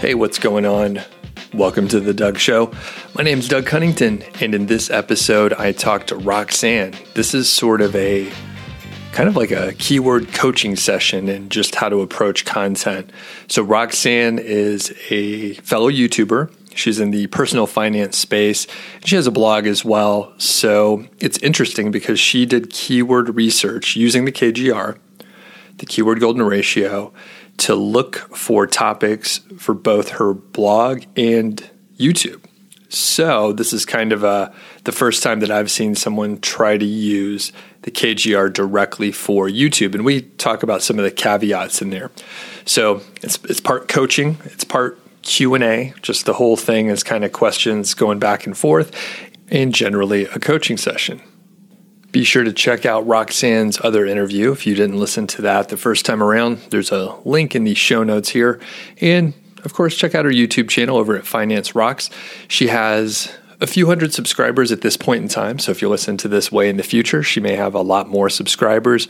Hey, what's going on? Welcome to The Doug Show. My name's Doug Cunnington, and in this episode, I talked to Roxanne. This is kind of like a keyword coaching session and just how to approach content. So Roxanne is a fellow YouTuber. She's in the personal finance space. She has a blog as well. So it's interesting because she did keyword research using the KGR, the Keyword Golden Ratio, to look for topics for both her blog and YouTube. So this is kind of the first time that I've seen someone try to use the KGR directly for YouTube. And we talk about some of the caveats in there. So it's part coaching, it's part Q&A, just the whole thing is kind of questions going back and forth, and generally a coaching session. Be sure to check out Roxanne's other interview. If you didn't listen to that the first time around, there's a link in the show notes here. And of course, check out her YouTube channel over at Finance Rox. She has a few hundred subscribers at this point in time. So if you listen to this way in the future, she may have a lot more subscribers.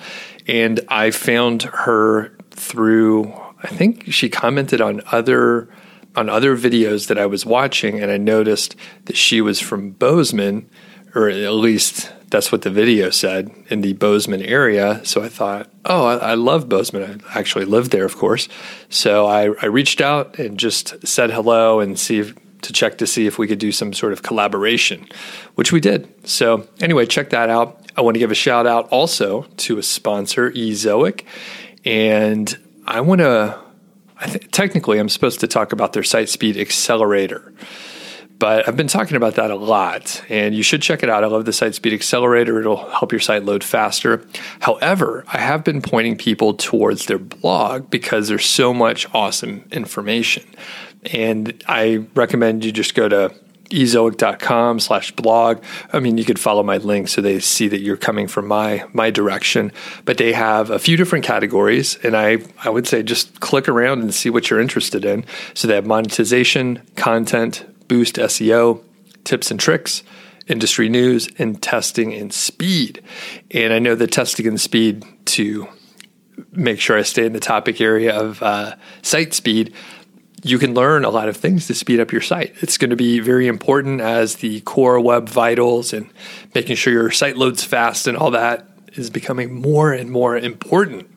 And I found her through, I think she commented on other videos that I was watching, and I noticed that she was from Bozeman, or at least that's what the video said, in the Bozeman area. So I thought, oh, I love Bozeman. I actually lived there, of course. So I reached out and just said hello and check to see if we could do some sort of collaboration, which we did. So anyway, check that out. I want to give a shout out also to a sponsor, Ezoic. And technically, I'm supposed to talk about their Site Speed Accelerator, but I've been talking about that a lot, and you should check it out. I love the Site Speed Accelerator. It'll help your site load faster. However, I have been pointing people towards their blog because there's so much awesome information, and I recommend you just go to ezoic.com/blog. I mean, you could follow my link so they see that you're coming from my direction, but they have a few different categories, and I would say just click around and see what you're interested in. So they have monetization, content, boost SEO, tips and tricks, industry news, and testing and speed. And I know the testing and speed, to make sure I stay in the topic area of site speed, you can learn a lot of things to speed up your site. It's going to be very important as the core web vitals and making sure your site loads fast and all that is becoming more and more important.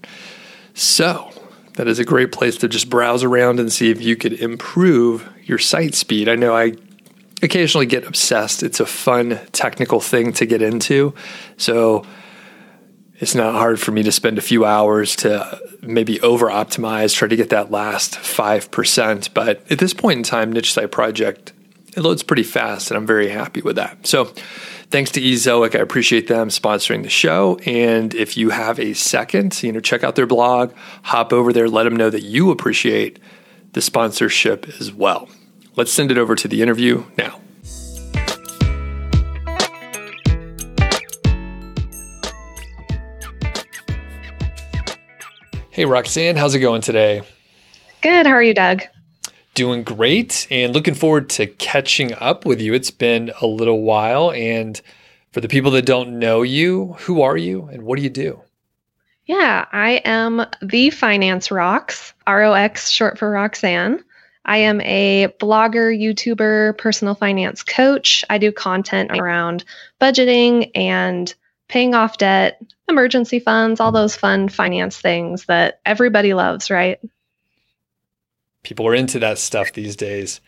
So that is a great place to just browse around and see if you could improve your site speed. I know I occasionally get obsessed. It's a fun technical thing to get into. So it's not hard for me to spend a few hours to maybe over-optimize, try to get that last 5%. But at this point in time, Niche Site Project, it loads pretty fast, and I'm very happy with that. So thanks to Ezoic. I appreciate them sponsoring the show. And if you have a second, check out their blog, hop over there, let them know that you appreciate the sponsorship as well. Let's send it over to the interview now. Hey, Roxanne, how's it going today? Good. How are you, Doug? Doing great, and looking forward to catching up with you. It's been a little while, and for the people that don't know you, who are you and what do you do? Yeah, I am the Finance Rox, ROX short for Roxanne. I am a blogger, YouTuber, personal finance coach. I do content around budgeting and paying off debt, emergency funds, all those fun finance things that everybody loves, right? People are into that stuff these days.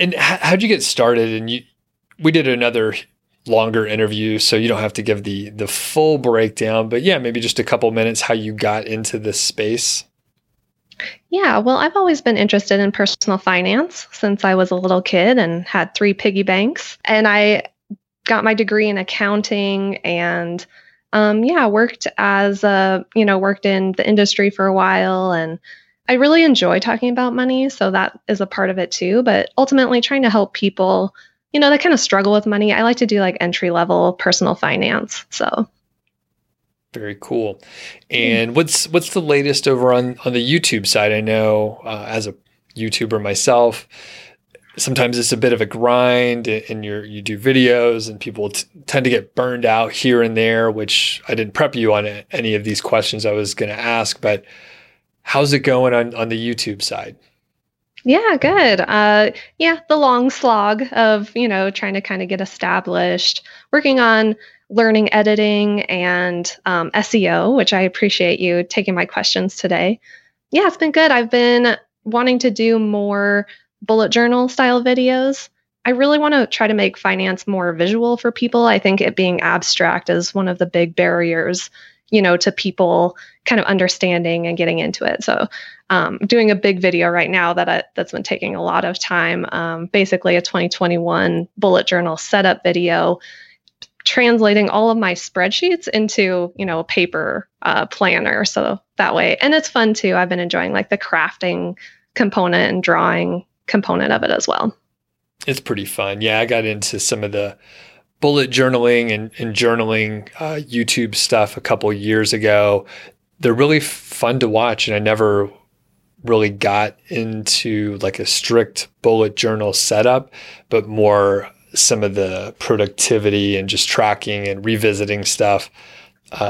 And how'd you get started? And we did another longer interview, so you don't have to give the full breakdown, but yeah, maybe just a couple minutes how you got into this space. Yeah, well, I've always been interested in personal finance since I was a little kid and had 3 piggy banks. And I got my degree in accounting and worked in the industry for a while, and I really enjoy talking about money, so that is a part of it too. But ultimately, trying to help people, that kind of struggle with money. I like to do like entry level personal finance. So very cool. And what's the latest over on the YouTube side? I know as a YouTuber myself, sometimes it's a bit of a grind, and you do videos and people tend to get burned out here and there, which I didn't prep you on any of these questions I was going to ask, but how's it going on the YouTube side? Yeah, good. The long slog of, trying to kind of get established, working on learning editing and SEO, which I appreciate you taking my questions today. Yeah, it's been good. I've been wanting to do more bullet journal style videos. I really want to try to make finance more visual for people. I think it being abstract is one of the big barriers, to people kind of understanding and getting into it. So doing a big video right now that's been taking a lot of time, basically a 2021 bullet journal setup video, translating all of my spreadsheets into, a paper planner. So that way, and it's fun too. I've been enjoying like the crafting component and drawing component of it as well. It's pretty fun. Yeah, I got into some of the bullet journaling and journaling YouTube stuff a couple years ago. They're really fun to watch, and I never really got into like a strict bullet journal setup, but more some of the productivity and just tracking and revisiting stuff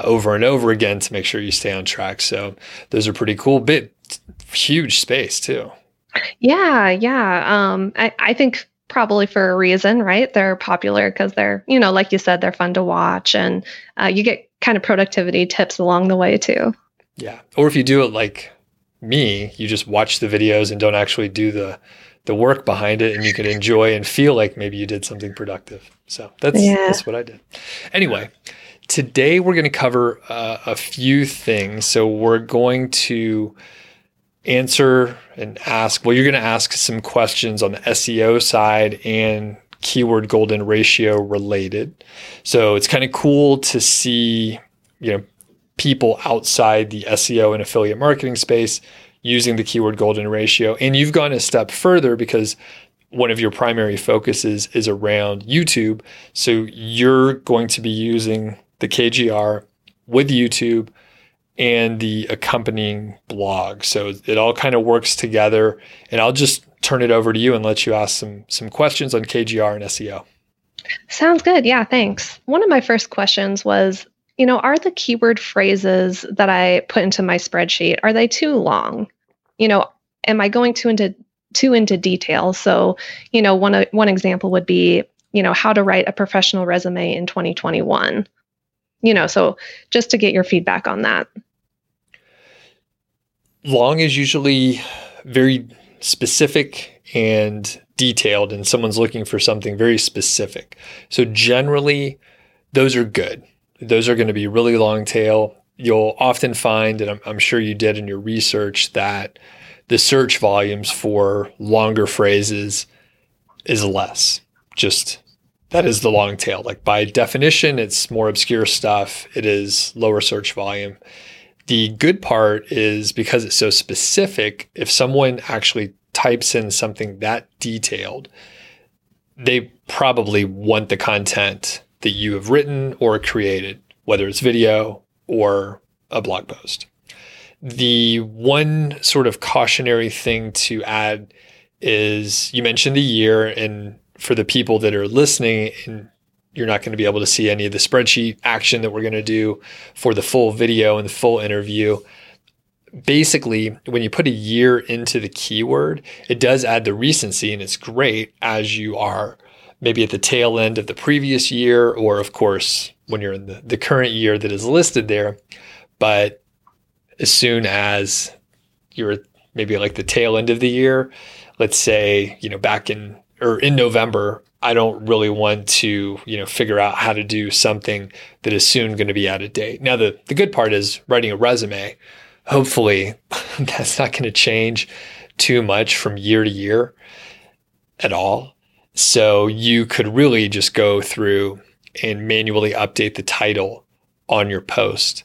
over and over again to make sure you stay on track. So those are pretty cool. Huge space too. Yeah. I think probably for a reason, right? They're popular because they're, like you said, they're fun to watch, and you get kind of productivity tips along the way too. Yeah. Or if you do it like me, you just watch the videos and don't actually do the work behind it, and you can enjoy and feel like maybe you did something productive. So that's what I did. Anyway, today we're going to cover a few things. So we're going to answer and ask, well, you're going to ask some questions on the SEO side and keyword golden ratio related. So it's kind of cool to see, people outside the SEO and affiliate marketing space using the keyword golden ratio. And you've gone a step further because one of your primary focuses is around YouTube. So you're going to be using the KGR with YouTube and the accompanying blog. So it all kind of works together, and I'll just turn it over to you and let you ask some questions on KGR and SEO. Sounds good. Yeah, thanks. One of my first questions was, are the keyword phrases that I put into my spreadsheet, are they too long? Am I going too into detail? So, one example would be, how to write a professional resume in 2021. So just to get your feedback on that. Long is usually very specific and detailed, and someone's looking for something very specific. So generally, those are good. Those are going to be really long tail. You'll often find, and I'm sure you did in your research, that the search volumes for longer phrases is less. That is the long tail. Like by definition, it's more obscure stuff. It is lower search volume. The good part is because it's so specific, if someone actually types in something that detailed, they probably want the content that you have written or created, whether it's video or a blog post. The one sort of cautionary thing to add is you mentioned the year, and for the people that are listening, and you're not going to be able to see any of the spreadsheet action that we're going to do for the full video and the full interview. Basically, when you put a year into the keyword, it does add the recency, and it's great as you are maybe at the tail end of the previous year, or of course, when you're in the current year that is listed there. But as soon as you're maybe like the tail end of the year, let's say, back in or in November, I don't really want to, figure out how to do something that is soon going to be out of date. Now, the good part is writing a resume. Hopefully, that's not going to change too much from year to year at all. So you could really just go through and manually update the title on your post,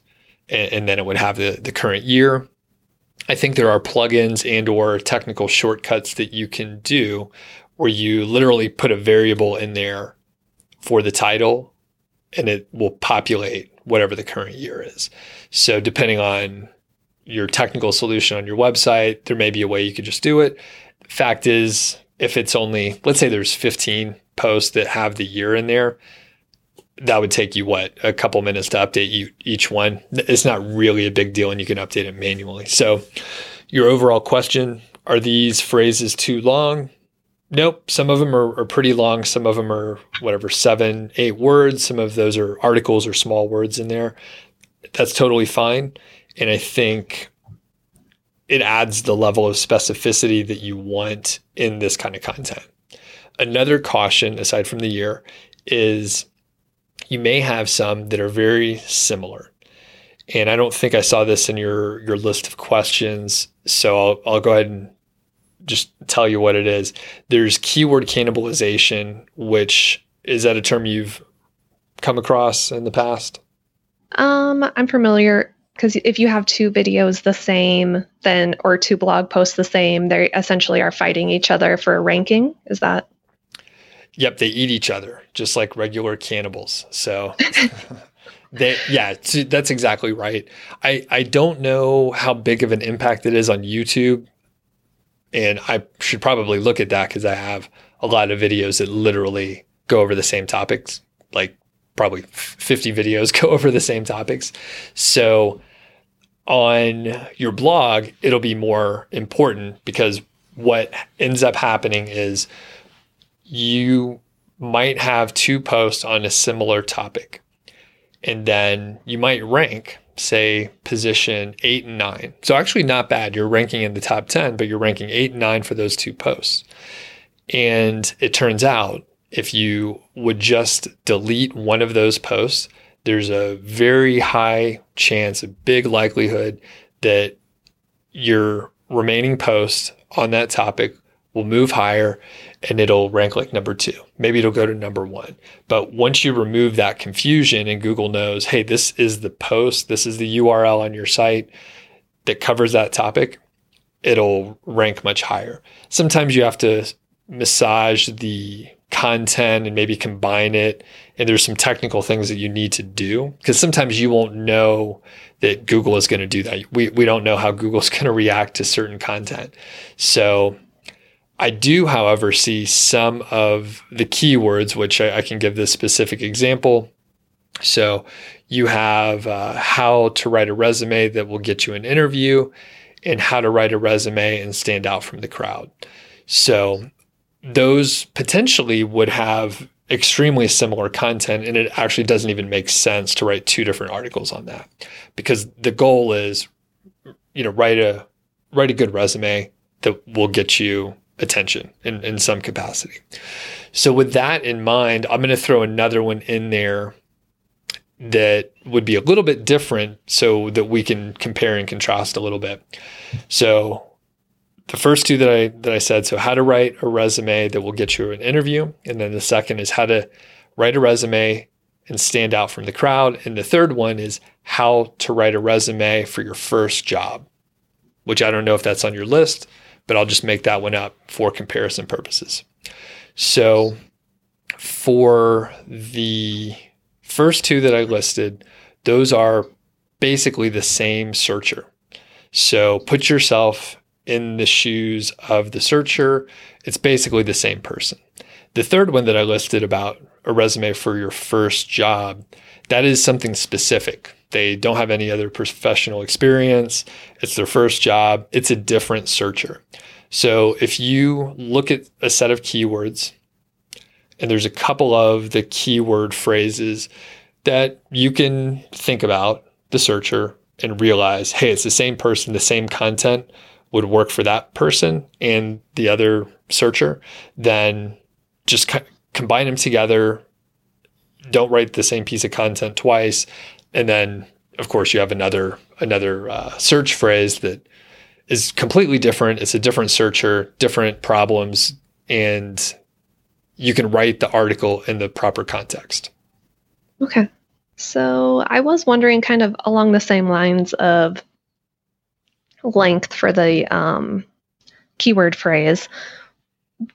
and then it would have the current year. I think there are plugins and or technical shortcuts that you can do where you literally put a variable in there for the title, and it will populate whatever the current year is. So depending on your technical solution on your website, there may be a way you could just do it. Fact is, if it's only, let's say there's 15 posts that have the year in there, that would take you, a couple minutes to update each one. It's not really a big deal, and you can update it manually. So your overall question, Are these phrases too long? Nope. Some of them are pretty long. Some of them are whatever, 7-8 words. Some of those are articles or small words in there. That's totally fine. And I think it adds the level of specificity that you want in this kind of content. Another caution, aside from the year, is you may have some that are very similar. And I don't think I saw this in your list of questions, so I'll go ahead and just tell you what it is. There's keyword cannibalization, which is that a term you've come across in the past? I'm familiar because if you have two videos the same, then or two blog posts the same, they essentially are fighting each other for a ranking. Is that? Yep, they eat each other just like regular cannibals. So. Yeah, that's exactly right. I don't know how big of an impact it is on YouTube. And I should probably look at that because I have a lot of videos that literally go over the same topics, like probably 50 videos go over the same topics. So on your blog, it'll be more important because what ends up happening is you might have two posts on a similar topic. And then you might rank, say, position 8 and 9. So actually not bad. You're ranking in the top 10, but you're ranking 8 and 9 for those two posts. And it turns out if you would just delete one of those posts, there's a very high chance, a big likelihood that your remaining post on that topic will move higher and it'll rank like number 2. Maybe it'll go to number 1. But once you remove that confusion and Google knows, hey, this is the post, this is the URL on your site that covers that topic, it'll rank much higher. Sometimes you have to massage the content and maybe combine it. And there's some technical things that you need to do because sometimes you won't know that Google is going to do that. We don't know how Google's going to react to certain content. So I do, however, see some of the keywords, which I can give this specific example. So you have how to write a resume that will get you an interview and how to write a resume and stand out from the crowd. So those potentially would have extremely similar content, and it actually doesn't even make sense to write two different articles on that because the goal is, you know, write a good resume that will get you attention in some capacity. So with that in mind, I'm going to throw another one in there that would be a little bit different so that we can compare and contrast a little bit. So the first two that I said, so how to write a resume that will get you an interview. And then the second is how to write a resume and stand out from the crowd. And the third one is how to write a resume for your first job, which I don't know if that's on your list, but I'll just make that one up for comparison purposes. So for the first two that I listed, those are basically the same searcher. So put yourself in the shoes of the searcher. It's basically the same person. The third one that I listed about a resume for your first job, that is something specific. They don't have any other professional experience. It's their first job. It's a different searcher. So if you look at a set of keywords, and there's a couple of the keyword phrases that you can think about the searcher and realize, hey, it's the same person, the same content would work for that person and the other searcher, then just combine them together. Don't write the same piece of content twice. And then, of course, you have another search phrase that is completely different. It's a different searcher, different problems, and you can write the article in the proper context. Okay. So I was wondering kind of along the same lines of length for the keyword phrase.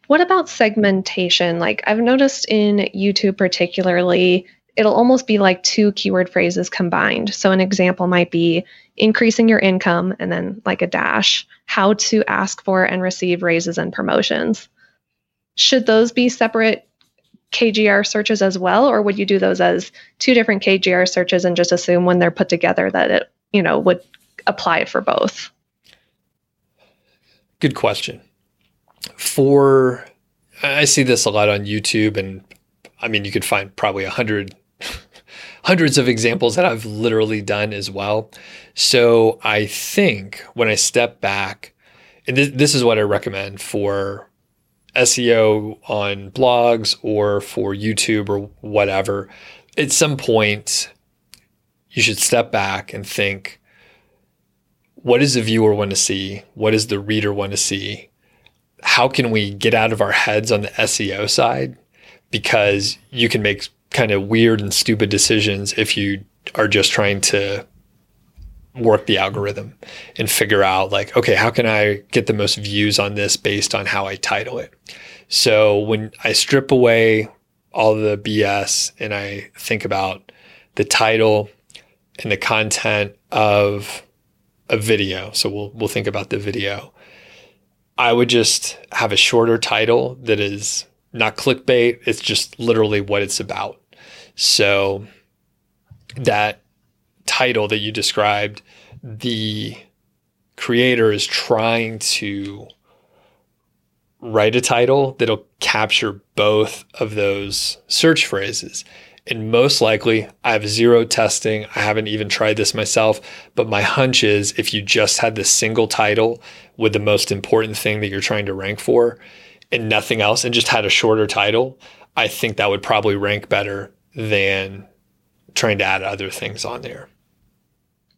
What about segmentation? Like I've noticed in YouTube particularly, it'll almost be like two keyword phrases combined. So an example might be increasing your income and then like a dash, how to ask for and receive raises and promotions. Should those be separate KGR searches as well? Or would you do those as two different KGR searches and just assume when they're put together that it, you know, would apply for both? Good question. I see this a lot on YouTube, and I mean, you could find probably hundreds of examples that I've literally done as well. So I think when I step back, and this is what I recommend for SEO on blogs or for YouTube or whatever, at some point you should step back and think, what does the viewer want to see? What does the reader want to see? How can we get out of our heads on the SEO side? Because you can make kind of weird and stupid decisions if you are just trying to work the algorithm and figure out like, okay, how can I get the most views on this based on how I title it? So when I strip away all the BS and I think about the title and the content of a video, so we'll think about the video, I would just have a shorter title that is not clickbait. It's just literally what it's about. So that title that you described, the creator is trying to write a title that'll capture both of those search phrases. And most likely, I have zero testing. I haven't even tried this myself, but my hunch is if you just had the single title with the most important thing that you're trying to rank for and nothing else, and just had a shorter title, I think that would probably rank better than trying to add other things on there.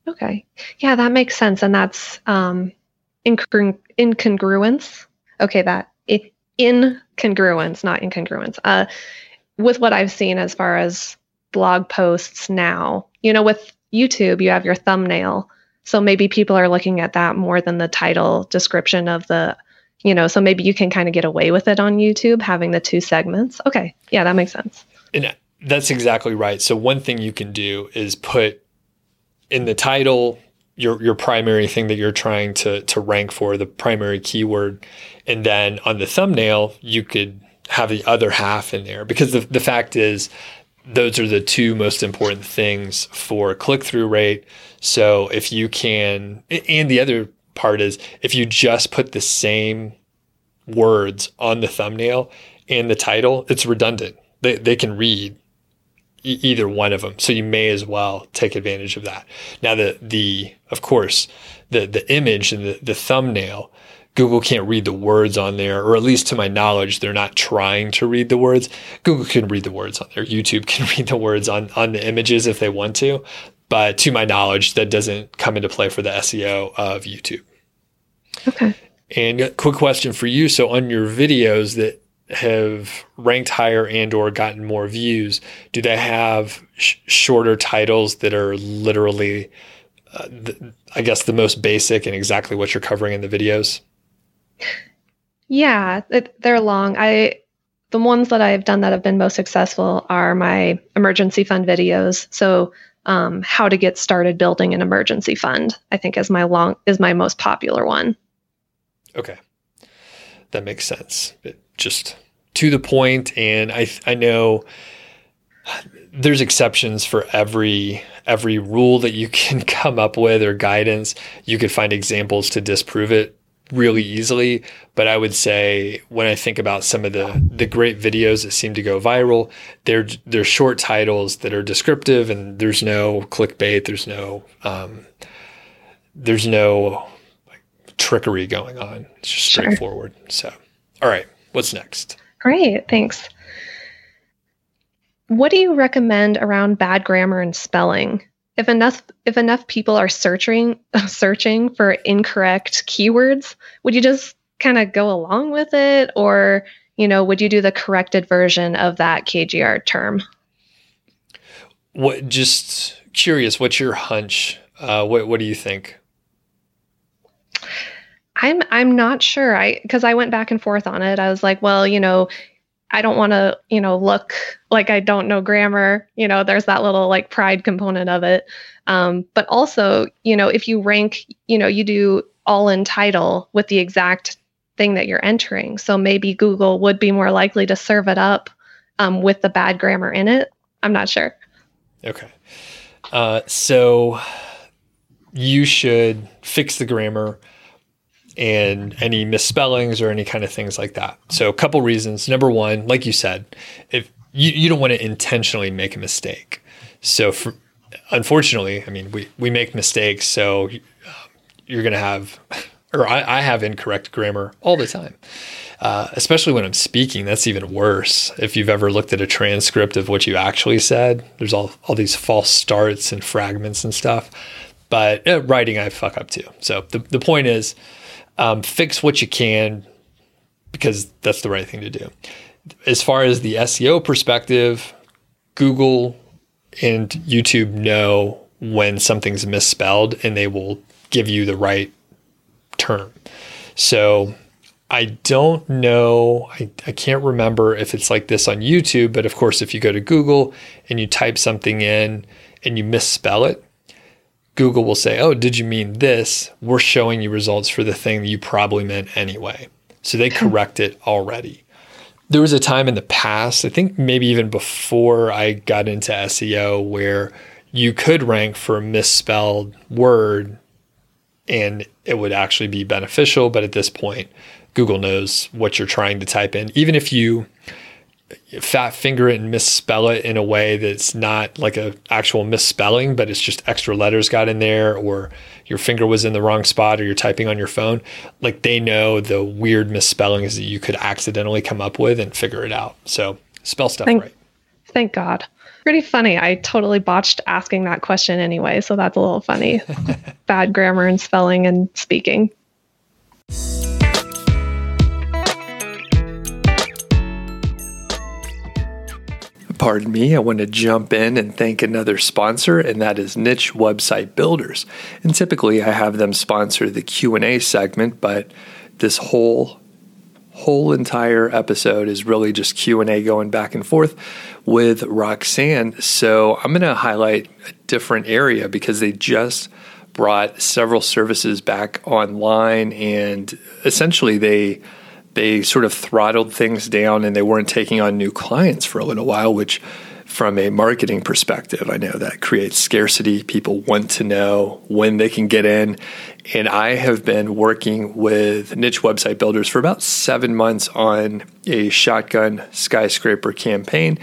Okay. Yeah, that makes sense. And that's incongruence. Okay, that incongruence, not incongruence. With what I've seen as far as blog posts now, you know, with YouTube, you have your thumbnail. So maybe people are looking at that more than the title description of the, you know, so maybe you can kind of get away with it on YouTube, having the two segments. Okay. Yeah, that makes sense. And that's exactly right. So one thing you can do is put in the title your primary thing that you're trying to rank for, the primary keyword. And then on the thumbnail, you could have the other half in there, because the fact is those are the two most important things for click-through rate. So if you can, and the other part is if you just put the same words on the thumbnail and the title, it's redundant. They can read either one of them. So you may as well take advantage of that. Now the image and the thumbnail, Google can't read the words on there, or at least to my knowledge, they're not trying to read the words. Google can read the words on there. YouTube can read the words on the images if they want to. But to my knowledge, that doesn't come into play for the SEO of YouTube. Okay. And a quick question for you. So on your videos that have ranked higher and or gotten more views, do they have shorter titles that are literally, I guess, the most basic and exactly what you're covering in the videos? Yeah, they're long. The ones that I've done that have been most successful are my emergency fund videos. So, how to get started building an emergency fund, I think, is my most popular one. Okay, that makes sense. Just to the point, and I know there's exceptions for every rule that you can come up with or guidance. You could find examples to disprove it really easily. But I would say when I think about some of the great videos that seem to go viral, they're short titles that are descriptive, and there's no clickbait. There's no trickery going on. It's just straightforward. Sure. So, all right, what's next? Great. Thanks. What do you recommend around bad grammar and spelling? If enough people are searching for incorrect keywords, would you just kind of go along with it, or, you know, would you do the corrected version of that KGR term? Just curious, what's your hunch? What do you think? I'm not sure. Because I went back and forth on it. I was like, well, you know, I don't want to, you know, look like I don't know grammar. You know, there's that little like pride component of it. But also, you know, if you rank, you know, you do all in title with the exact thing that you're entering. So maybe Google would be more likely to serve it up with the bad grammar in it. I'm not sure. Okay. So you should fix the grammar. and any misspellings or any kind of things like that. So a couple reasons. Number one, like you said, if you don't want to intentionally make a mistake. So unfortunately, I mean, we make mistakes. So you're going to have, or I have incorrect grammar all the time, especially when I'm speaking. That's even worse. If you've ever looked at a transcript of what you actually said, there's all these false starts and fragments and stuff. But writing, I fuck up too. So the point is, fix what you can, because that's the right thing to do. As far as the SEO perspective, Google and YouTube know when something's misspelled, and they will give you the right term. So I don't know. I can't remember if it's like this on YouTube, but of course, if you go to Google and you type something in and you misspell it, Google will say, oh, did you mean this? We're showing you results for the thing that you probably meant anyway. So they correct it already. There was a time in the past, I think maybe even before I got into SEO, where you could rank for a misspelled word and it would actually be beneficial. But at this point, Google knows what you're trying to type in. Even if you fat finger it and misspell it in a way that's not like a actual misspelling, but it's just extra letters got in there, or your finger was in the wrong spot, or you're typing on your phone, like they know the weird misspellings that you could accidentally come up with and figure it out. So spell stuff right. Thank God. Pretty funny. I totally botched asking that question anyway, so that's a little funny. Bad grammar and spelling and speaking. Pardon me, I want to jump in and thank another sponsor, and that is Niche Website Builders. And typically I have them sponsor the Q&A segment, but this whole entire episode is really just Q&A going back and forth with Roxanne. So I'm going to highlight a different area because they just brought several services back online, and essentially they sort of throttled things down and they weren't taking on new clients for a little while, which from a marketing perspective, I know that creates scarcity. People want to know when they can get in. And I have been working with Niche Website Builders for about 7 months on a shotgun skyscraper campaign.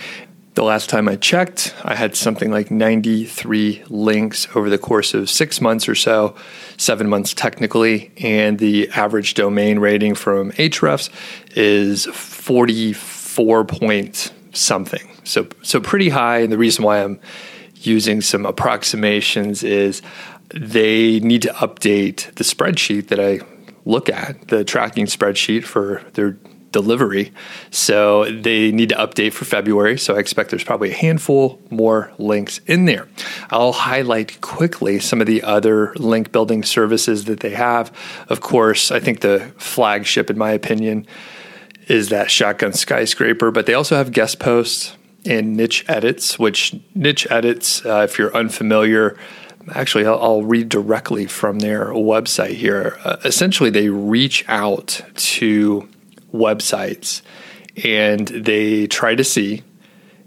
The last time I checked, I had something like 93 links over the course of 6 months or so, 7 months technically, and the average domain rating from Ahrefs is 44 point something. So pretty high, and the reason why I'm using some approximations is they need to update the spreadsheet that I look at, the tracking spreadsheet for their delivery. So they need to update for February. So I expect there's probably a handful more links in there. I'll highlight quickly some of the other link building services that they have. Of course, I think the flagship, in my opinion, is that Shotgun Skyscraper, but they also have guest posts and niche edits, which niche edits, if you're unfamiliar, actually, I'll read directly from their website here. Essentially, they reach out to websites and they try to see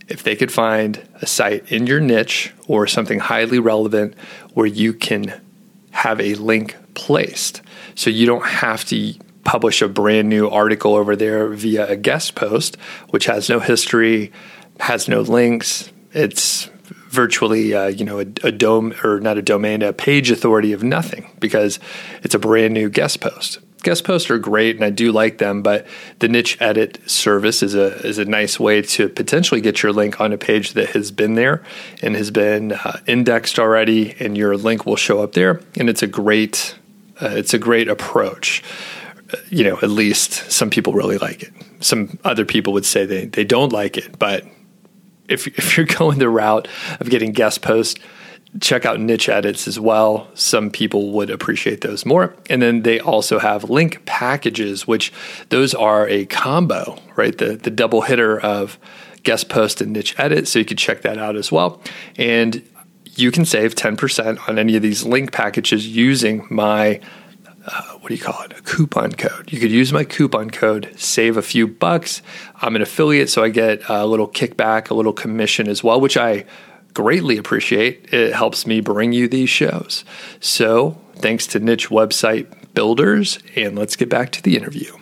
if they could find a site in your niche or something highly relevant where you can have a link placed. So you don't have to publish a brand new article over there via a guest post, which has no history, has no links. It's virtually, a page authority of nothing because it's a brand new guest post. Guest posts are great, and I do like them, but the niche edit service is a nice way to potentially get your link on a page that has been there and has been indexed already, and your link will show up there. And it's a great approach. You know, at least some people really like it. Some other people would say they don't like it, but if you're going the route of getting guest posts, check out niche edits as well. Some people would appreciate those more. And then they also have link packages, which those are a combo, right? The double hitter of guest post and niche edit. So you could check that out as well. And you can save 10% on any of these link packages using my a coupon code. You could use my coupon code, save a few bucks. I'm an affiliate, so I get a little kickback, a little commission as well, which I greatly appreciate. It helps me bring you these shows. So thanks to Niche Website Builders, and let's get back to the interview.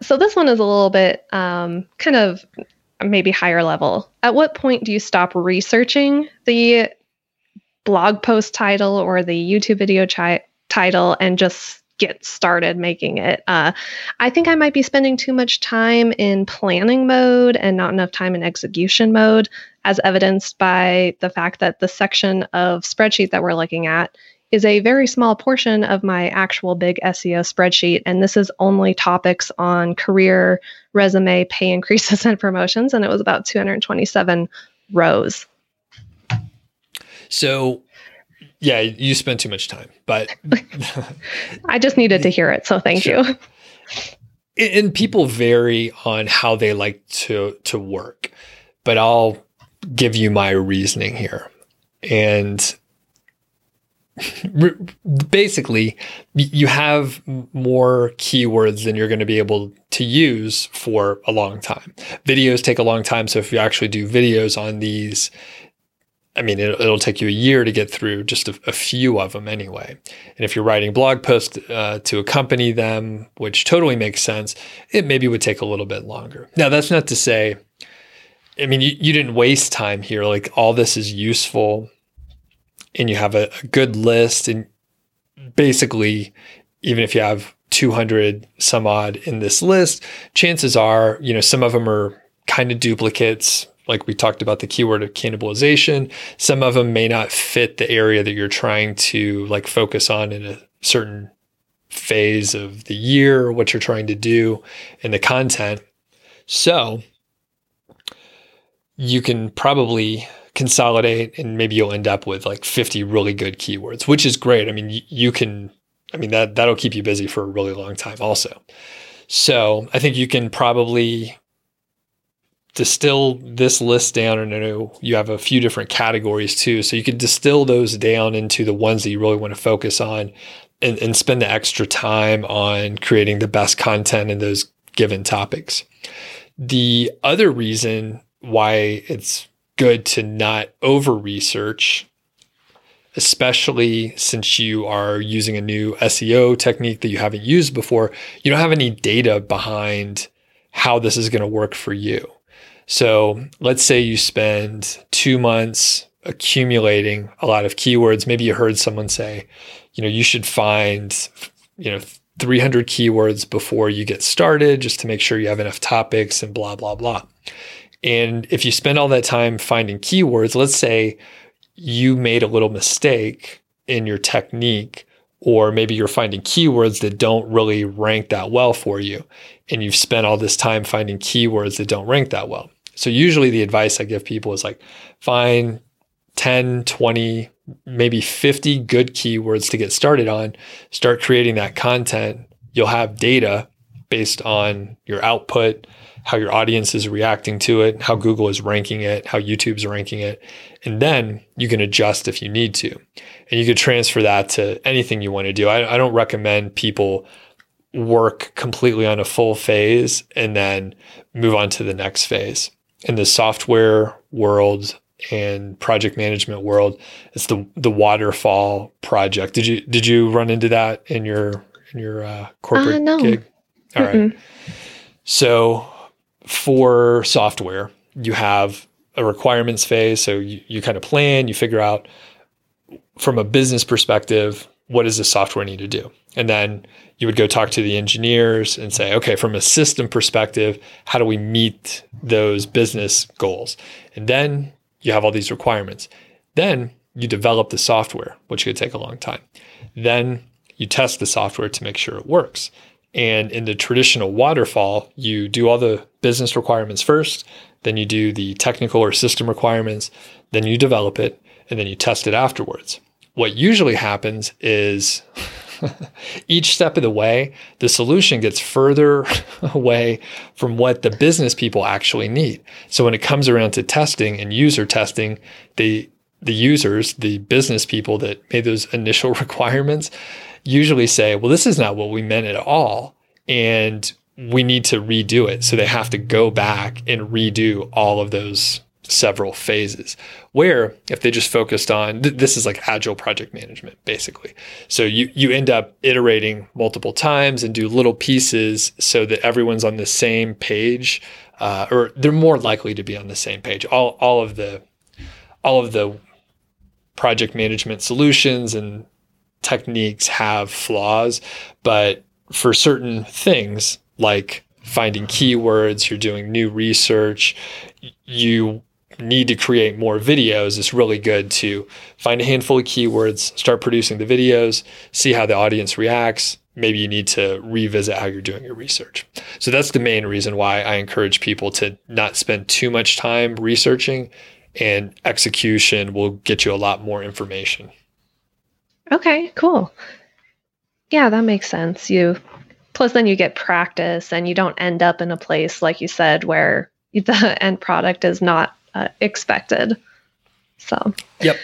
So this one is a little bit kind of maybe higher level. At what point do you stop researching the blog post title or the YouTube video title and just get started making it? I think I might be spending too much time in planning mode and not enough time in execution mode, as evidenced by the fact that the section of spreadsheet that we're looking at is a very small portion of my actual big SEO spreadsheet. And this is only topics on career, resume, pay increases, and promotions. And it was about 227 rows. So yeah, you spent too much time, but I just needed to hear it. So thank you. And people vary on how they like to work, but I'll give you my reasoning here. And basically, you have more keywords than you're going to be able to use for a long time. Videos take a long time. So if you actually do videos on these, I mean, it'll take you a year to get through just a few of them anyway. And if you're writing blog posts to accompany them, which totally makes sense, it maybe would take a little bit longer. Now, that's not to say, I mean, you didn't waste time here. Like, all this is useful. And you have a good list, and basically, even if you have 200 some odd in this list, chances are, you know, some of them are kind of duplicates. Like we talked about the keyword of cannibalization. Some of them may not fit the area that you're trying to like focus on in a certain phase of the year, what you're trying to do and the content. So you can probably consolidate, and maybe you'll end up with like 50 really good keywords, which is great. I mean, you can, I mean, that'll keep you busy for a really long time also. So I think you can probably distill this list down, and I know you have a few different categories too. So you could distill those down into the ones that you really want to focus on, and spend the extra time on creating the best content in those given topics. The other reason why it's good to not over-research, especially since you are using a new SEO technique that you haven't used before, you don't have any data behind how this is going to work for you. So let's say you spend 2 months accumulating a lot of keywords. Maybe you heard someone say, you know, you should find, you know, 300 keywords before you get started, just to make sure you have enough topics and blah, blah, blah. And if you spend all that time finding keywords, let's say you made a little mistake in your technique, or maybe you're finding keywords that don't really rank that well for you, and you've spent all this time finding keywords that don't rank that well. So usually the advice I give people is like, find 10, 20, maybe 50 good keywords to get started on, start creating that content. You'll have data based on your output, how your audience is reacting to it, how Google is ranking it, how YouTube's ranking it. And then you can adjust if you need to. And you could transfer that to anything you want to do. I don't recommend people work completely on a full phase and then move on to the next phase. In the software world and project management world, it's the waterfall project. Did you run into that in your corporate gig? All right. So for software, you have a requirements phase. So you kind of plan, you figure out from a business perspective, what does the software need to do? And then you would go talk to the engineers and say, okay, from a system perspective, how do we meet those business goals? And then you have all these requirements. Then you develop the software, which could take a long time. Then you test the software to make sure it works. And in the traditional waterfall, you do all the business requirements first, then you do the technical or system requirements, then you develop it, and then you test it afterwards. What usually happens is each step of the way, the solution gets further away from what the business people actually need. So when it comes around to testing and user testing, the users, the business people that made those initial requirements, usually say, well, this is not what we meant at all, and we need to redo it. So they have to go back and redo all of those several phases, where if they just focused on, this is like agile project management, basically. So you end up iterating multiple times and do little pieces so that everyone's on the same page, or they're more likely to be on the same page. All of the project management solutions and techniques have flaws, but for certain things like finding keywords, you're doing new research, you need to create more videos, it's really good to find a handful of keywords, start producing the videos, see how the audience reacts. Maybe you need to revisit how you're doing your research. So that's the main reason why I encourage people to not spend too much time researching, and execution will get you a lot more information. Okay, cool. Yeah, that makes sense. Plus then you get practice and you don't end up in a place, like you said, where the end product is not expected. So. Yep.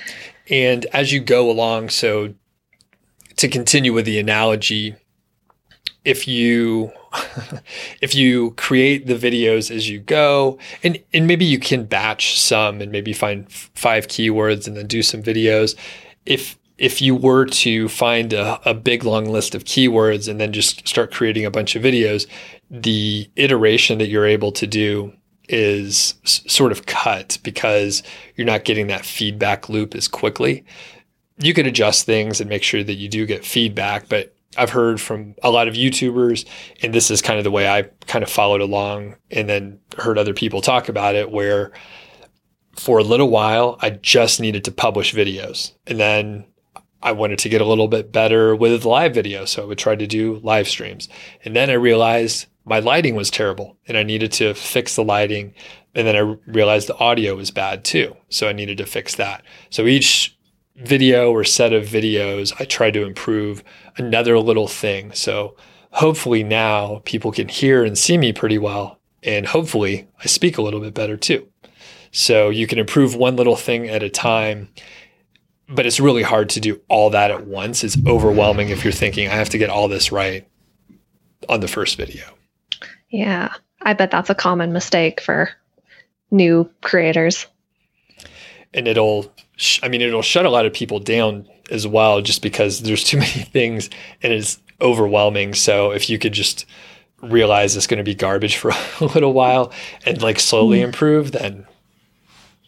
And as you go along, so to continue with the analogy, if you create the videos as you go, and maybe you can batch some and maybe find five keywords and then do some videos. If you were to find a big long list of keywords and then just start creating a bunch of videos, the iteration that you're able to do is sort of cut because you're not getting that feedback loop as quickly. You could adjust things and make sure that you do get feedback, but I've heard from a lot of YouTubers, and this is kind of the way I kind of followed along and then heard other people talk about it, where for a little while, I just needed to publish videos. And then I wanted to get a little bit better with live video, so I would try to do live streams. And then I realized my lighting was terrible and I needed to fix the lighting. And then I realized the audio was bad too, so I needed to fix that. So each video or set of videos, I try to improve another little thing. So hopefully now people can hear and see me pretty well. And hopefully I speak a little bit better too. So you can improve one little thing at a time, but it's really hard to do all that at once. It's overwhelming if you're thinking, I have to get all this right on the first video. Yeah, I bet that's a common mistake for new creators. And it'll shut a lot of people down as well, just because there's too many things and it's overwhelming. So if you could just realize it's going to be garbage for a little while and like slowly improve, then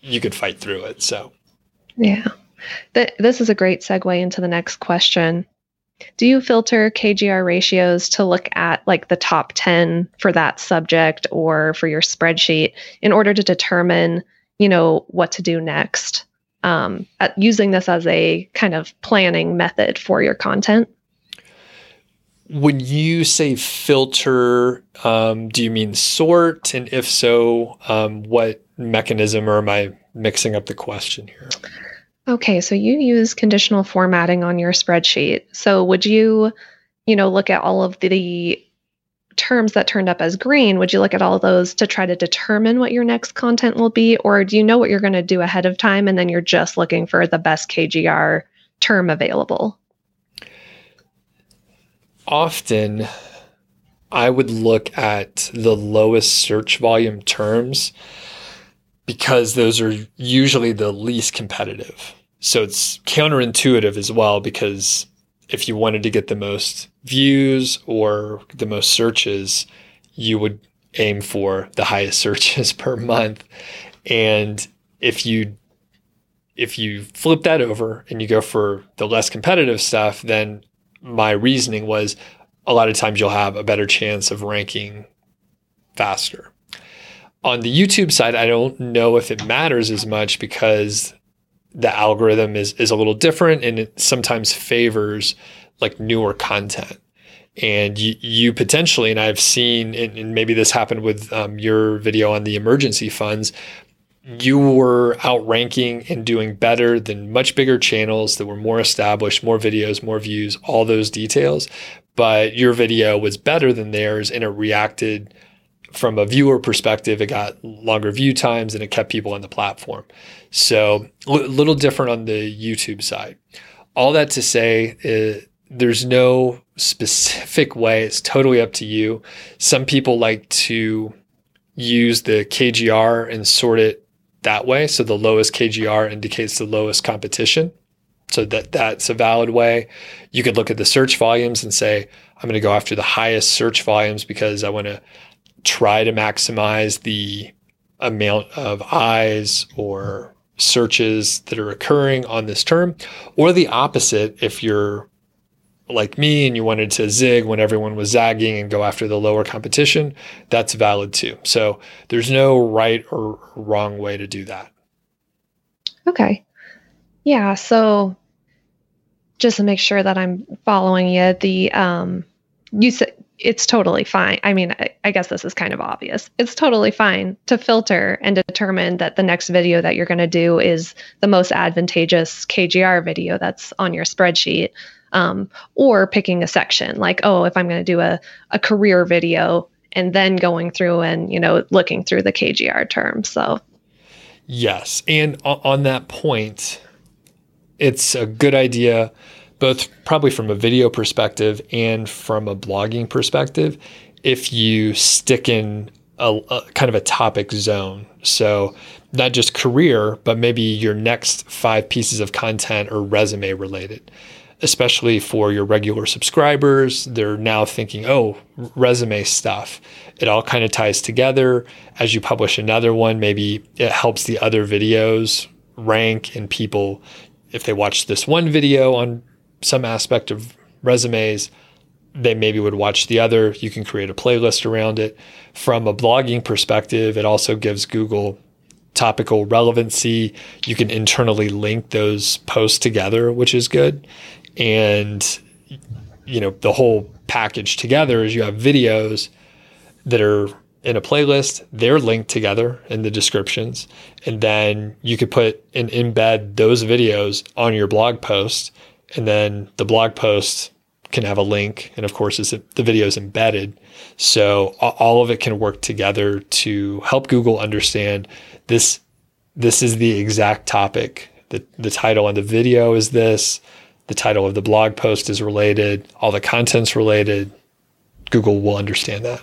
you could fight through it. So, yeah, this is a great segue into the next question. Do you filter KGR ratios to look at like the top 10 for that subject or for your spreadsheet in order to determine, what to do next, using this as a kind of planning method for your content? When you say filter, do you mean sort? And if so, what mechanism, or am I mixing up the question here? Okay, so you use conditional formatting on your spreadsheet. So would you, look at all of the terms that turned up as green? Would you look at all those to try to determine what your next content will be? Or do you know what you're going to do ahead of time and then you're just looking for the best KGR term available? Often, I would look at the lowest search volume terms because those are usually the least competitive. So it's counterintuitive as well, because if you wanted to get the most views or the most searches, you would aim for the highest searches per month. And if you flip that over and you go for the less competitive stuff, then my reasoning was a lot of times you'll have a better chance of ranking faster. On the YouTube side, I don't know if it matters as much because the algorithm is a little different, and it sometimes favors like newer content. And you potentially, and I've seen, and maybe this happened with your video on the emergency funds, you were outranking and doing better than much bigger channels that were more established, more videos, more views, all those details. But your video was better than theirs, and it reacted from a viewer perspective. It got longer view times and it kept people on the platform. So a little different on the YouTube side. All that to say, there's no specific way. It's totally up to you. Some people like to use the KGR and sort it that way. So the lowest KGR indicates the lowest competition. So that's a valid way. You could look at the search volumes and say, I'm going to go after the highest search volumes because I want to try to maximize the amount of eyes or searches that are occurring on this term. Or the opposite, if you're like me and you wanted to zig when everyone was zagging and go after the lower competition, that's valid too. So there's no right or wrong way to do that. Okay. Yeah. So just to make sure that I'm following you, you said it's totally fine. I mean, I guess this is kind of obvious. It's totally fine to filter and determine that the next video that you're going to do is the most advantageous KGR video that's on your spreadsheet. Or picking a section like, oh, if I'm going to do a career video and then going through and, looking through the KGR terms. So. Yes. And on that point, it's a good idea, both probably from a video perspective and from a blogging perspective, if you stick in a kind of a topic zone. So not just career, but maybe your next 5 pieces of content are resume related. Especially for your regular subscribers, they're now thinking, oh, resume stuff. It all kind of ties together. As you publish another one, maybe it helps the other videos rank, and people, if they watch this one video on some aspect of resumes, they maybe would watch the other. You can create a playlist around it. From a blogging perspective, it also gives Google topical relevancy. You can internally link those posts together, which is good. And, the whole package together is you have videos that are in a playlist. They're linked together in the descriptions. And then you could put and embed those videos on your blog post. And then the blog post can have a link. And of course, the video is embedded. So all of it can work together to help Google understand this is the exact topic. The title on the video is this. The title of the blog post is related, all the content's related. Google will understand that.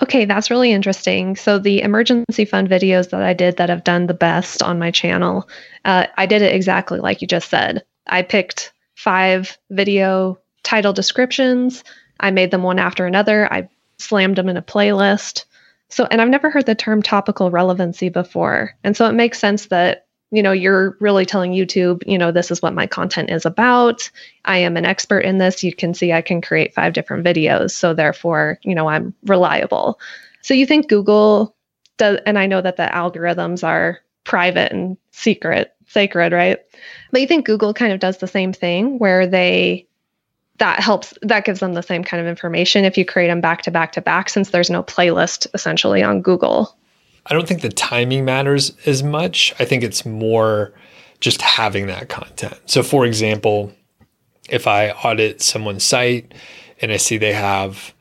Okay, that's really interesting. So the emergency fund videos that I did that have done the best on my channel, I did it exactly like you just said. I picked 5 video title descriptions. I made them one after another. I slammed them in a playlist. So, and I've never heard the term topical relevancy before. And so it makes sense that you're really telling YouTube, this is what my content is about. I am an expert in this. You can see I can create 5 different videos. So therefore, I'm reliable. So you think Google does, and I know that the algorithms are private and sacred, right? But you think Google kind of does the same thing where that gives them the same kind of information if you create them back to back to back, since there's no playlist essentially on Google. I don't think the timing matters as much. I think it's more just having that content. So for example, if I audit someone's site and I see they have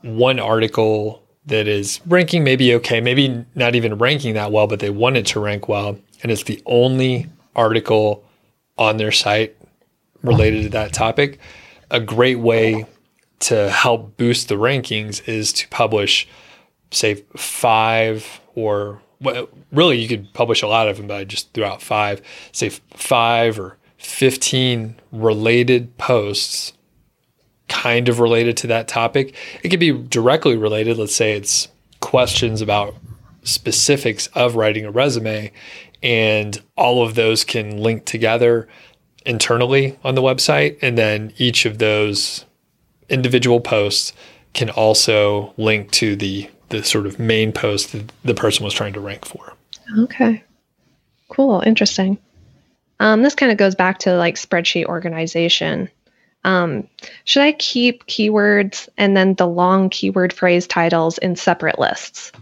one article that is ranking maybe okay, maybe not even ranking that well, but they want it to rank well, and it's the only article on their site related to that topic, a great way to help boost the rankings is to publish, say, 5 or really you could publish a lot of them, but I just threw out 5, say 5 or 15 related posts kind of related to that topic. It could be directly related. Let's say it's questions about specifics of writing a resume, and all of those can link together internally on the website. And then each of those individual posts can also link to the sort of main post that the person was trying to rank for. Okay, cool, interesting. This kind of goes back to like spreadsheet organization. Should I keep keywords and then the long keyword phrase titles in separate lists?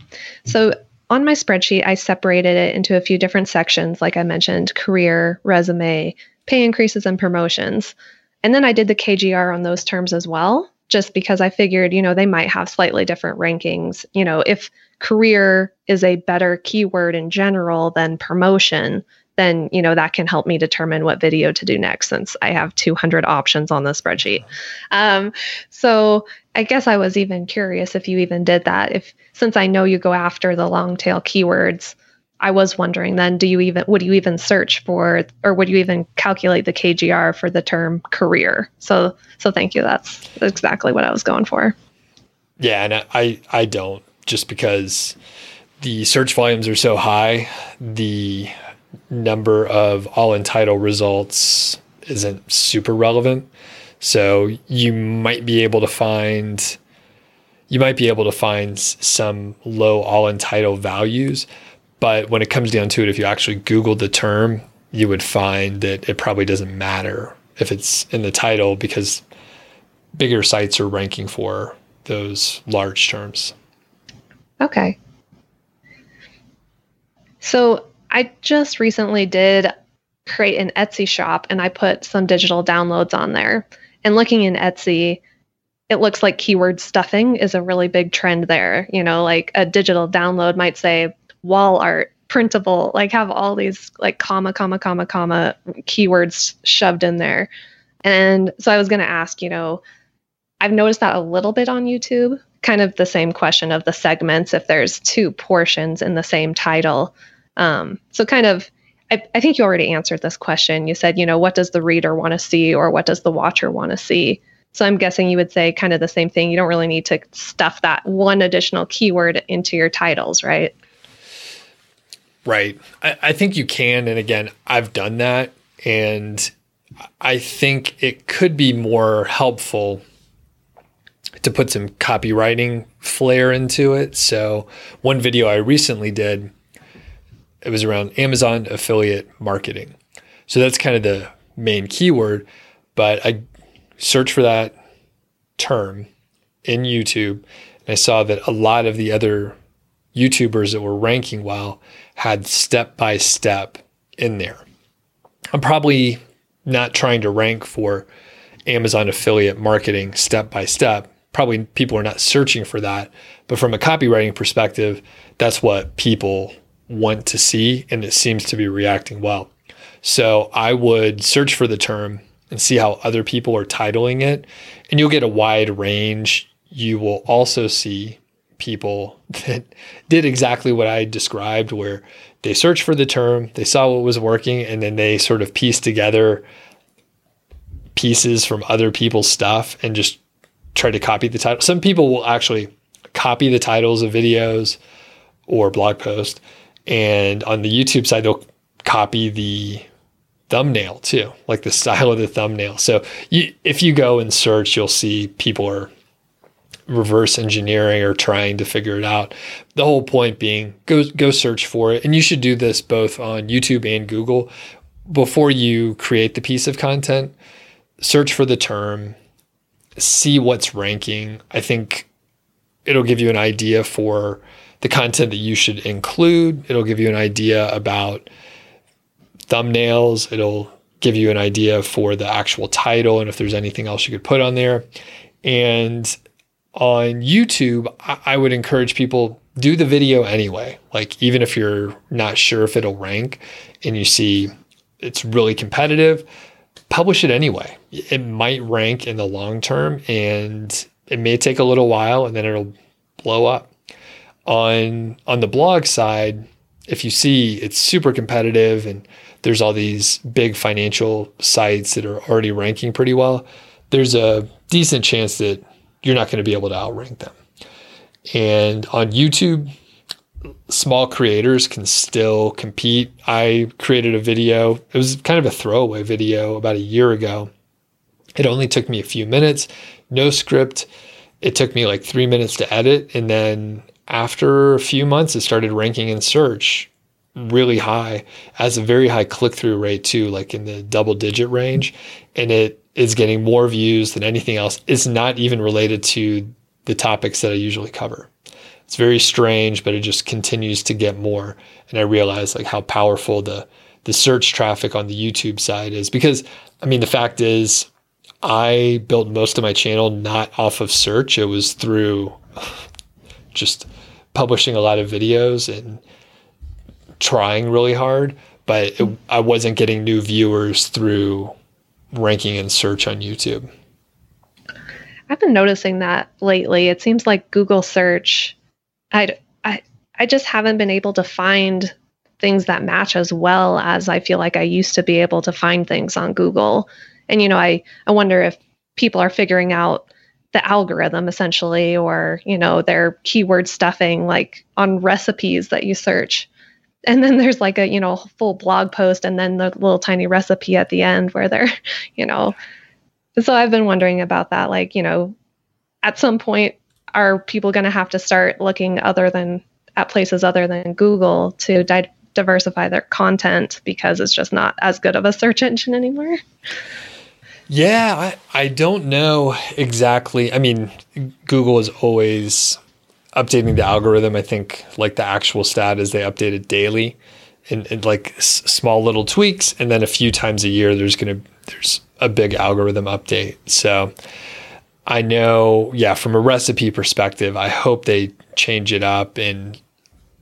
So on my spreadsheet, I separated it into a few different sections, like I mentioned, career, resume, pay increases and promotions. And then I did the KGR on those terms as well, just because I figured, they might have slightly different rankings. If career is a better keyword in general than promotion, then, you know, that can help me determine what video to do next, since I have 200 options on the spreadsheet. So I guess I was even curious if you even did that. If, since I know you go after the long tail keywords, I was wondering then, would you even search for, or would you even calculate the KGR for the term career? So thank you. That's exactly what I was going for. Yeah. And I don't, just because the search volumes are so high, the number of all in title results isn't super relevant. So you might be able to find some low all in title values, but when it comes down to it, if you actually Google the term, you would find that it probably doesn't matter if it's in the title, because bigger sites are ranking for those large terms. Okay. So I just recently did create an Etsy shop, and I put some digital downloads on there. And looking in Etsy, it looks like keyword stuffing is a really big trend there. You know, like a digital download might say wall art, printable, like have all these like comma keywords shoved in there. And so I was going to ask, you know, I've noticed that a little bit on YouTube, kind of the same question of the segments, if there's two portions in the same title. So kind of, I think you already answered this question. You said, you know, what does the reader want to see, or what does the watcher want to see? So I'm guessing you would say kind of the same thing. You don't really need to stuff that one additional keyword into your titles, right? Right. I think you can. And again, I've done that, and I think it could be more helpful to put some copywriting flair into it. So one video I recently did, it was around Amazon affiliate marketing. So that's kind of the main keyword, but I searched for that term in YouTube, and I saw that a lot of the other YouTubers that were ranking well had step-by-step in there. I'm probably not trying to rank for Amazon affiliate marketing step-by-step. Probably people are not searching for that, but from a copywriting perspective, that's what people want to see, and it seems to be reacting well. So I would search for the term and see how other people are titling it, and you'll get a wide range. You will also see people that did exactly what I described, where they searched for the term, they saw what was working, and then they sort of pieced together pieces from other people's stuff and just try to copy the title. Some people will actually copy the titles of videos or blog posts, and on the YouTube side, they'll copy the thumbnail too, like the style of the thumbnail. So if you go and search, you'll see people are reverse engineering or trying to figure it out. The whole point being, go search for it. And you should do this both on YouTube and Google. Before you create the piece of content, search for the term, see what's ranking. I think it'll give you an idea for the content that you should include. It'll give you an idea about thumbnails. It'll give you an idea for the actual title and if there's anything else you could put on there. And on YouTube, I would encourage people, do the video anyway. Like, even if you're not sure if it'll rank and you see it's really competitive, publish it anyway. It might rank in the long term, and it may take a little while, and then it'll blow up. On the blog side, if you see it's super competitive and there's all these big financial sites that are already ranking pretty well, there's a decent chance that you're not going to be able to outrank them. And on YouTube, small creators can still compete. I created a video. It was kind of a throwaway video about a year ago. It only took me a few minutes, no script. It took me like 3 minutes to edit. And then after a few months, it started ranking in search really high, has a very high click-through rate too, like in the double-digit range. And it is getting more views than anything else. It's not even related to the topics that I usually cover. It's very strange, but it just continues to get more. And I realize like how powerful the search traffic on the YouTube side is, because, I mean, the fact is I built most of my channel not off of search. It was through just publishing a lot of videos and trying really hard. but I wasn't getting new viewers through ranking and search on YouTube. I've been noticing that lately. It seems like Google search, I just haven't been able to find things that match as well as I feel like I used to be able to find things on Google. And, you know, I wonder if people are figuring out the algorithm essentially, or, you know, their keyword stuffing, like on recipes that you search. And then there's like a, you know, full blog post and then the little tiny recipe at the end where they're, you know. So I've been wondering about that. Like, you know, at some point, are people going to have to start looking other than at places other than Google to diversify their content, because it's just not as good of a search engine anymore? Yeah, I don't know exactly. I mean, Google is always updating the algorithm. I think like the actual stat is they update it daily, and like small little tweaks. And then a few times a year, there's a big algorithm update. So I know, yeah, from a recipe perspective, I hope they change it up. And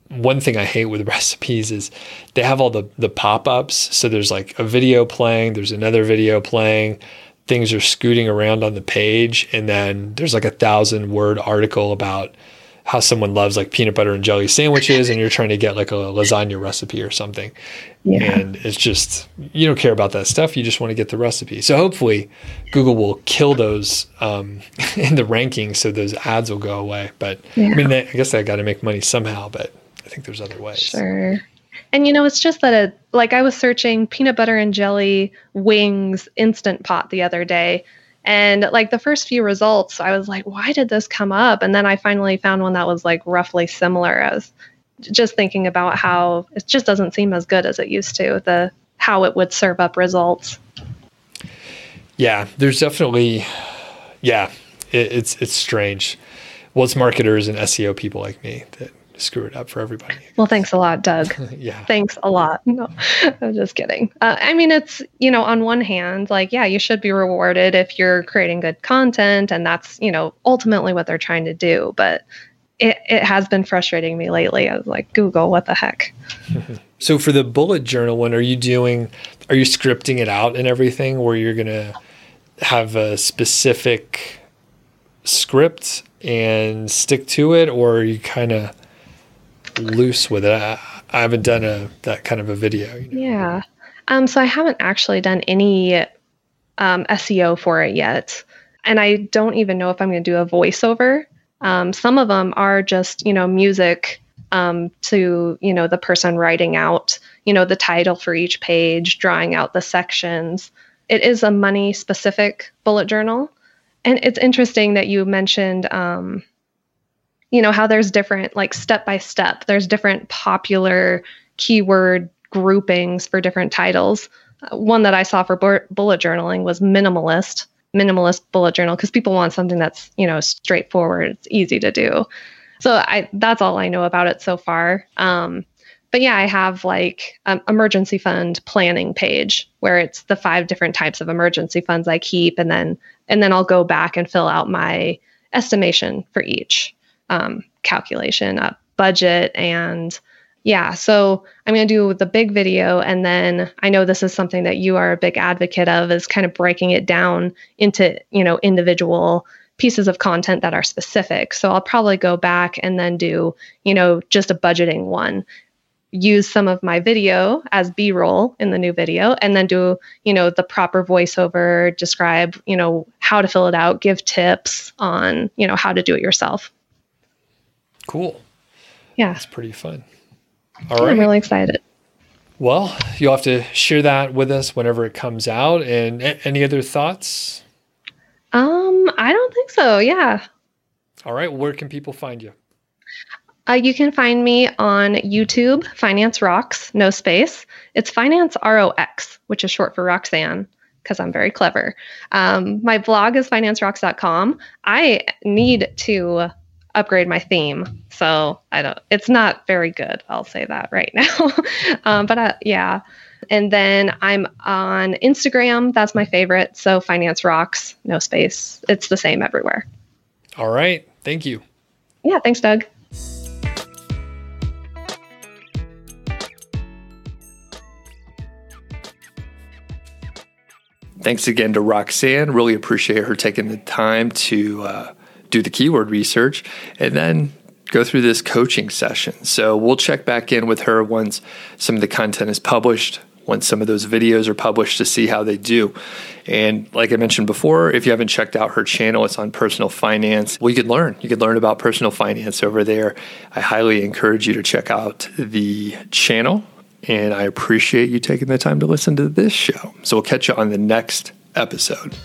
one thing I hate with recipes is they have all the pop-ups. So there's like a video playing, there's another video playing, things are scooting around on the page. And then there's like 1,000-word article about how someone loves like peanut butter and jelly sandwiches, and you're trying to get like a lasagna recipe or something. Yeah. And it's just, you don't care about that stuff. You just want to get the recipe. So hopefully Google will kill those in the rankings, so those ads will go away. But yeah. I mean, I guess I got to make money somehow, but I think there's other ways. Sure. And, you know, it's just that like I was searching peanut butter and jelly wings Instant Pot the other day. And like the first few results, I was like, why did this come up? And then I finally found one that was like roughly similar. I was just thinking about how it just doesn't seem as good as it used to, how it would serve up results. Yeah, there's definitely, it's strange. Well, it's marketers and SEO people like me that screw it up for everybody. Well, thanks a lot, Doug. Yeah. Thanks a lot. No, I'm just kidding. I mean, it's, you know, on one hand, like, yeah, you should be rewarded if you're creating good content, and that's, you know, ultimately what they're trying to do. But it has been frustrating me lately. I was like, Google, what the heck? So for the bullet journal one, are you scripting it out and everything, where you're going to have a specific script and stick to it, or are you kind of loose with it? I haven't done that kind of a video. You know? Yeah. So I haven't actually done any SEO for it yet. And I don't even know if I'm going to do a voiceover. Some of them are just, you know, music to, you know, the person writing out, you know, the title for each page, drawing out the sections. It is a money specific bullet journal. And it's interesting that you mentioned, you know, how there's different, like step by step, there's different popular keyword groupings for different titles. One that I saw for bullet journaling was minimalist bullet journal, because people want something that's, you know, straightforward, it's easy to do. So that's all I know about it so far. But yeah, I have like an emergency fund planning page where it's the 5 different types of emergency funds I keep, and then I'll go back and fill out my estimation for each. Calculation, budget, and yeah. So I'm going to do the big video. And then I know this is something that you are a big advocate of, is kind of breaking it down into, you know, individual pieces of content that are specific. So I'll probably go back and then do, you know, just a budgeting one, use some of my video as B-roll in the new video, and then do, you know, the proper voiceover, describe, you know, how to fill it out, give tips on, you know, how to do it yourself. Cool. Yeah. That's pretty fun. All right. I'm really excited. Well, you'll have to share that with us whenever it comes out. And any other thoughts? I don't think so. Yeah. All right. Where can people find you? You can find me on YouTube, Finance Rox, no space. It's Finance ROX, which is short for Roxanne, because I'm very clever. My blog is financerox.com. I need to upgrade my theme. So it's not very good. I'll say that right now. Yeah. And then I'm on Instagram. That's my favorite. So Finance Rox, no space. It's the same everywhere. All right. Thank you. Yeah. Thanks, Doug. Thanks again to Roxanne. Really appreciate her taking the time to do the keyword research and then go through this coaching session. So we'll check back in with her once some of the content is published, once some of those videos are published, to see how they do. And like I mentioned before, if you haven't checked out her channel, it's on personal finance. Well, you could learn about personal finance over there. I highly encourage you to check out the channel, and I appreciate you taking the time to listen to this show. So we'll catch you on the next episode.